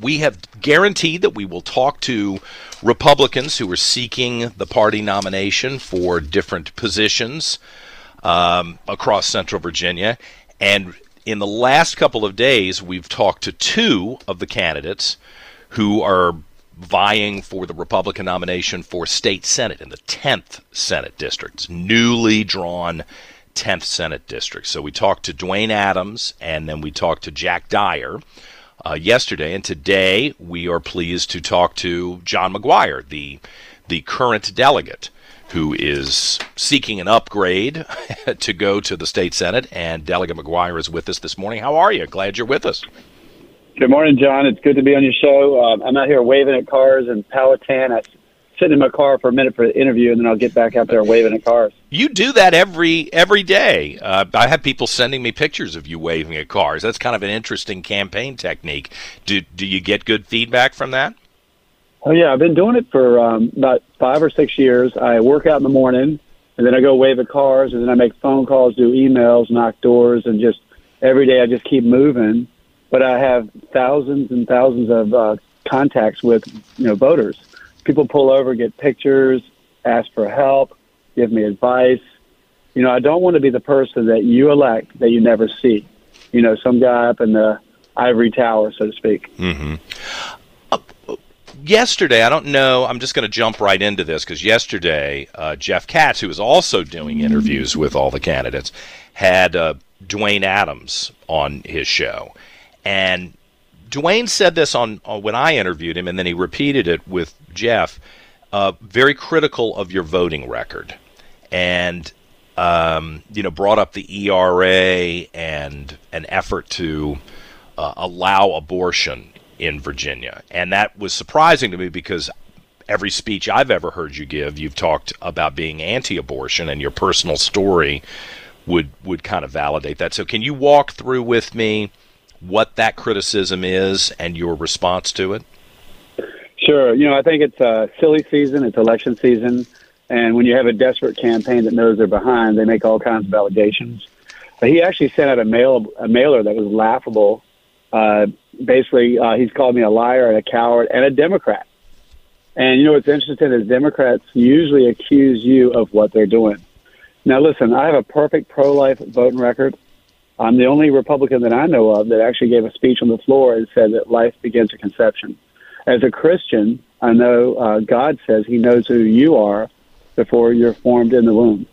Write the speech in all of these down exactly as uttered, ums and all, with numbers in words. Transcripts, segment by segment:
We have guaranteed that we will talk to Republicans who are seeking the party nomination for different positions um, across Central Virginia. And in the last couple of days, we've talked to two of the candidates who are vying for the Republican nomination for state Senate in the tenth Senate District. It's newly drawn tenth Senate District. So we talked to Dwayne Adams, and then we talked to Jack Dyer Uh, yesterday, and today we are pleased to talk to John McGuire, the the current delegate who is seeking an upgrade to go to the state Senate. And Delegate McGuire is with us this morning. How are you? Glad you're with us. Good morning, John. It's good to be on your show. Um, I'm out here waving at cars in Powhatan. I sit in my car for a minute for the interview, and then I'll get back out there waving at cars. You do that every every day. Uh, I have people sending me pictures of you waving at cars. That's kind of an interesting campaign technique. Do do you get good feedback from that? Oh, yeah. I've been doing it for um, about five or six years. I work out in the morning, and then I go wave at cars, and then I make phone calls, do emails, knock doors, and just every day I just keep moving. But I have thousands and thousands of uh, contacts with, you know, voters. People pull over, get pictures, ask for help, give me advice. You know, I don't want to be the person that you elect that you never see. You know, some guy up in the ivory tower, so to speak. Mm-hmm. Uh, yesterday, I don't know, I'm just going to jump right into this, because yesterday, uh, Jeff Katz, who is also doing interviews with all the candidates, had uh, Dwayne Adams on his show. And Dwayne said this on, on when I interviewed him, and then he repeated it with Jeff, uh, very critical of your voting record, and um, you know, brought up the E R A and an effort to uh, allow abortion in Virginia. And that was surprising to me, because every speech I've ever heard you give, you've talked about being anti-abortion, and your personal story would would kind of validate that. So can you walk through with me what that criticism is and your response to it? Sure. You know, I think it's uh, silly season. It's election season. And when you have a desperate campaign that knows they're behind, they make all kinds of allegations. But he actually sent out a, mail, a mailer that was laughable. Uh, basically, uh, he's called me a liar and a coward and a Democrat. And, you know, what's interesting is Democrats usually accuse you of what they're doing. Now, listen, I have a perfect pro-life voting record. I'm the only Republican that I know of that actually gave a speech on the floor and said that life begins at conception. As a Christian, I know uh, God says he knows who you are before you're formed in the womb.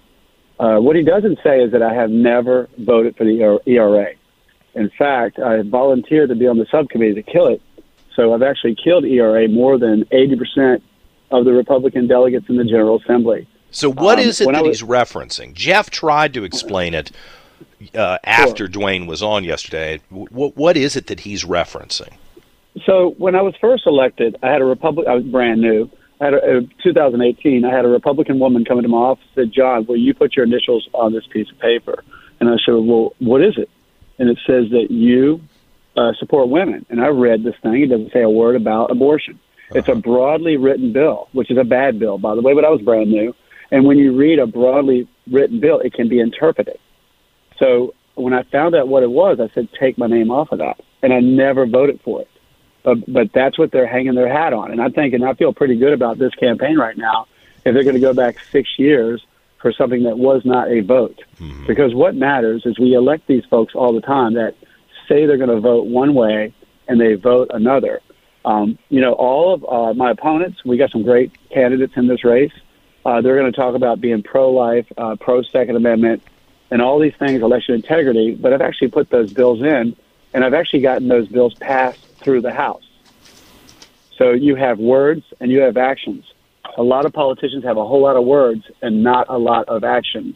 Uh, what he doesn't say is that I have never voted for the E R A. In fact, I volunteered to be on the subcommittee to kill it. So I've actually killed E R A more than eighty percent of the Republican delegates in the General Assembly. So what um, is it that was, he's referencing? Jeff tried to explain it Uh, after sure. Dwayne was on yesterday. W- what is it that he's referencing? So when I was first elected, I had a Republican, I was brand new. I had a, twenty eighteen, I had a Republican woman come into my office and said, "John, will you put your initials on this piece of paper?" And I said, "Well, what is it?" And it says that you uh, support women. And I read this thing. It doesn't say a word about abortion. Uh-huh. It's a broadly written bill, which is a bad bill, by the way, but I was brand new. And when you read a broadly written bill, it can be interpreted. So when I found out what it was, I said, take my name off of that. And I never voted for it. But, but that's what they're hanging their hat on. And I'm thinking, I feel pretty good about this campaign right now if they're going to go back six years for something that was not a vote. Mm-hmm. Because what matters is we elect these folks all the time that say they're going to vote one way and they vote another. Um, you know, all of uh, my opponents, we got some great candidates in this race. Uh, they're going to talk about being pro-life, uh, pro-Second Amendment, and all these things, election integrity. But I've actually put those bills in, and I've actually gotten those bills passed through the House. So you have words and you have actions. A lot of politicians have a whole lot of words and not a lot of action.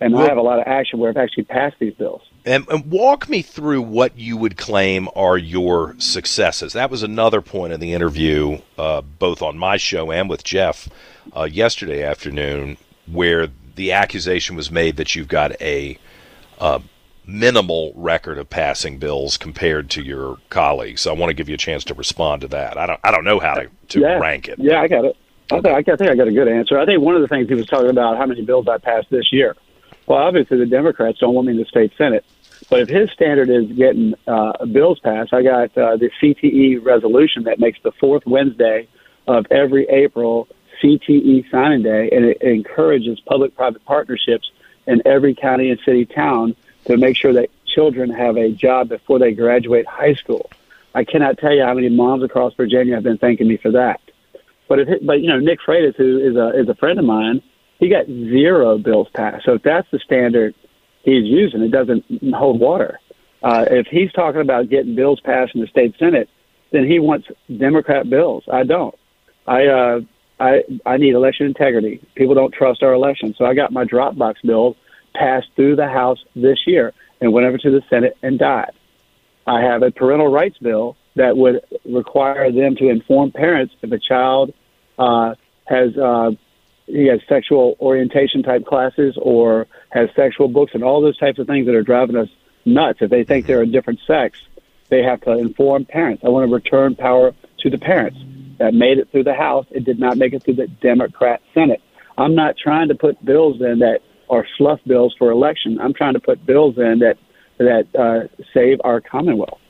And I have a lot of action where I've actually passed these bills. And, and walk me through what you would claim are your successes. That was another point in the interview, uh, both on my show and with Jeff uh, yesterday afternoon, where the accusation was made that you've got a uh, minimal record of passing bills compared to your colleagues. So I want to give you a chance to respond to that. I don't, I don't know how to, to yeah. rank it. Yeah, I got it. I, th- I think I got a good answer. I think one of the things he was talking about, how many bills I passed this year. Well, obviously, the Democrats don't want me in the state Senate. But if his standard is getting uh, bills passed, I got uh, the C T E resolution that makes the fourth Wednesday of every April C T E signing day, and it encourages public-private partnerships in every county and city town to make sure that children have a job before they graduate high school. I cannot tell you how many moms across Virginia have been thanking me for that. But, it, but you know, Nick Freitas, who is a, is a friend of mine, he got zero bills passed. So if that's the standard he's using, it doesn't hold water. Uh, if he's talking about getting bills passed in the state Senate, then he wants Democrat bills. I don't. I uh, I, I need election integrity. People don't trust our election. So I got my Dropbox bill passed through the House this year and went over to the Senate and died. I have a parental rights bill that would require them to inform parents if a child uh, has uh, – he has sexual orientation type classes or has sexual books and all those types of things that are driving us nuts. If they think they're a different sex, they have to inform parents. I want to return power to the parents. That made it through the House. It did not make it through the Democrat Senate. I'm not trying to put bills in that are fluff bills for election. I'm trying to put bills in that, that uh, save our Commonwealth.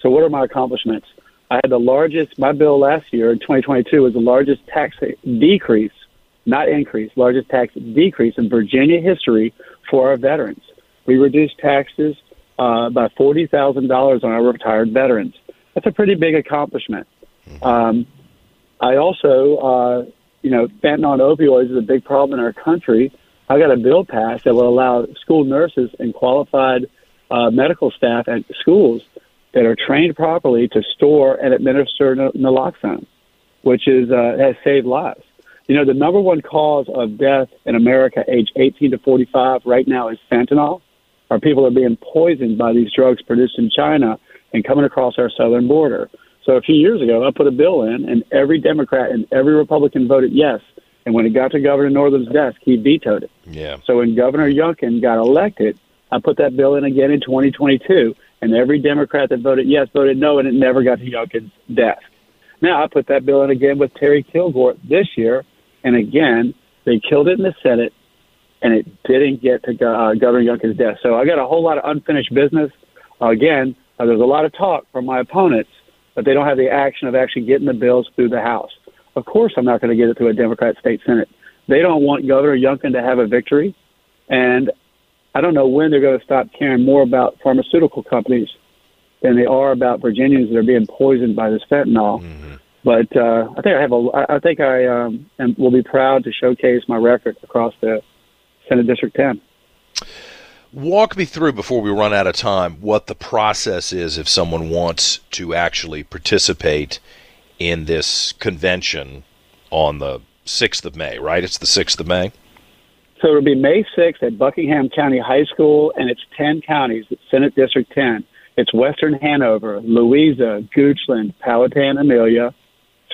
So what are my accomplishments? I had the largest, my bill last year in twenty twenty-two was the largest tax decrease, not increase, largest tax decrease in Virginia history for our veterans. We reduced taxes uh, by forty thousand dollars on our retired veterans. That's a pretty big accomplishment. Um, I also, uh, you know, fentanyl and opioids is a big problem in our country. I got a bill passed that will allow school nurses and qualified uh, medical staff at schools that are trained properly to store and administer naloxone, which is uh, has saved lives. You know, the number one cause of death in America, age eighteen to forty-five, right now is fentanyl. Our people are being poisoned by these drugs produced in China and coming across our southern border. So a few years ago, I put a bill in, and every Democrat and every Republican voted yes. And when it got to Governor Northam's desk, he vetoed it. Yeah. So when Governor Youngkin got elected, I put that bill in again in twenty twenty-two, and every Democrat that voted yes voted no, and it never got to Youngkin's desk. Now I put that bill in again with Terry Kilgore this year. And again, they killed it in the Senate, and it didn't get to uh, Governor Youngkin's desk. So I got a whole lot of unfinished business. Uh, again, uh, there's a lot of talk from my opponents, but they don't have the action of actually getting the bills through the House. Of course I'm not going to get it through a Democrat state Senate. They don't want Governor Youngkin to have a victory, and I don't know when they're going to stop caring more about pharmaceutical companies than they are about Virginians that are being poisoned by this fentanyl. Mm-hmm. But uh, I think I have a. I think I um, am, will be proud to showcase my record across the Senate District ten. Walk me through before we run out of time what the process is if someone wants to actually participate in this convention on the sixth of May. Right, it's the sixth of May. So it'll be May sixth at Buckingham County High School, and it's ten counties. It's Senate District ten. It's Western Hanover, Louisa, Goochland, Powhatan, Amelia,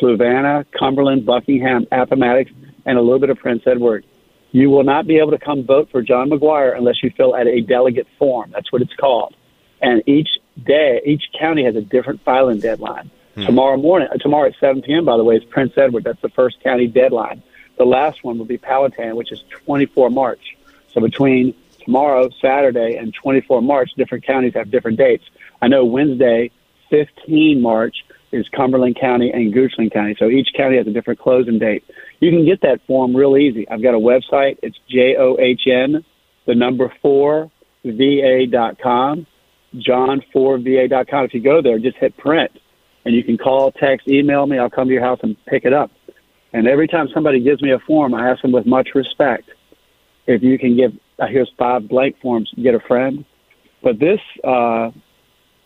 Fluvanna, Cumberland, Buckingham, Appomattox, and a little bit of Prince Edward. You will not be able to come vote for John McGuire unless you fill out a delegate form. That's what it's called. And each day, each county has a different filing deadline. Hmm. Tomorrow morning, tomorrow at seven p.m., by the way, is Prince Edward. That's the first county deadline. The last one will be Palatine, which is the twenty-fourth of March. So between tomorrow, Saturday, and the twenty-fourth of March, different counties have different dates. I know Wednesday, the fifteenth of March, is Cumberland County and Goochland County. So each county has a different closing date. You can get that form real easy. I've got a website. It's J O H N, the number four, V A dot com, John four V A dot com. If you go there, just hit print. and you can call, text, email me. I'll come to your house and pick it up. And every time somebody gives me a form, I ask them with much respect, if you can give, here's five blank forms, get a friend. But this uh,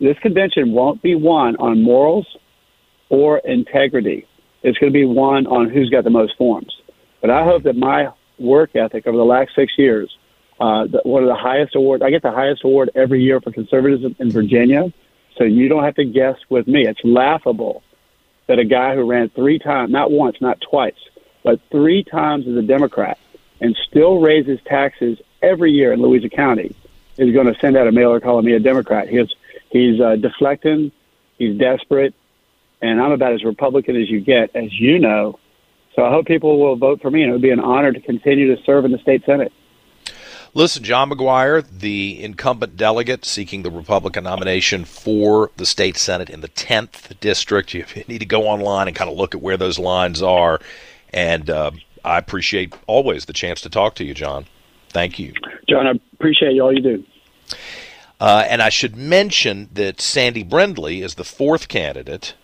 this convention won't be won on morals or integrity. It's going to be won on who's got the most forms. But I hope that my work ethic over the last six years, uh, the, one of the highest awards, I get the highest award every year for conservatism in Virginia, so you don't have to guess with me. It's laughable that a guy who ran three times, not once, not twice, but three times as a Democrat and still raises taxes every year in Louisa County is going to send out a mailer calling me a Democrat. He's, he's uh, deflecting, he's desperate, and I'm about as Republican as you get, as you know. So I hope people will vote for me, and it would be an honor to continue to serve in the state Senate. Listen, John McGuire, the incumbent delegate seeking the Republican nomination for the state Senate in the tenth district. You need to go online and kind of look at where those lines are. And uh, I appreciate always the chance to talk to you, John. Thank you. John, I appreciate you, all you do. Uh, and I should mention that Sandy Brindley is the fourth candidate,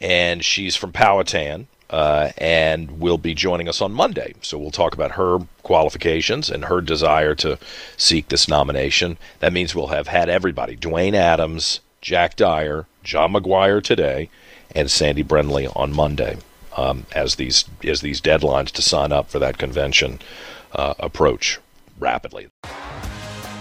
and she's from Powhatan. Uh, and will be joining us on Monday. So we'll talk about her qualifications and her desire to seek this nomination. That means we'll have had everybody, Dwayne Adams, Jack Dyer, John McGuire today, and Sandy Brindley on Monday, um, as these as these deadlines to sign up for that convention uh, approach rapidly.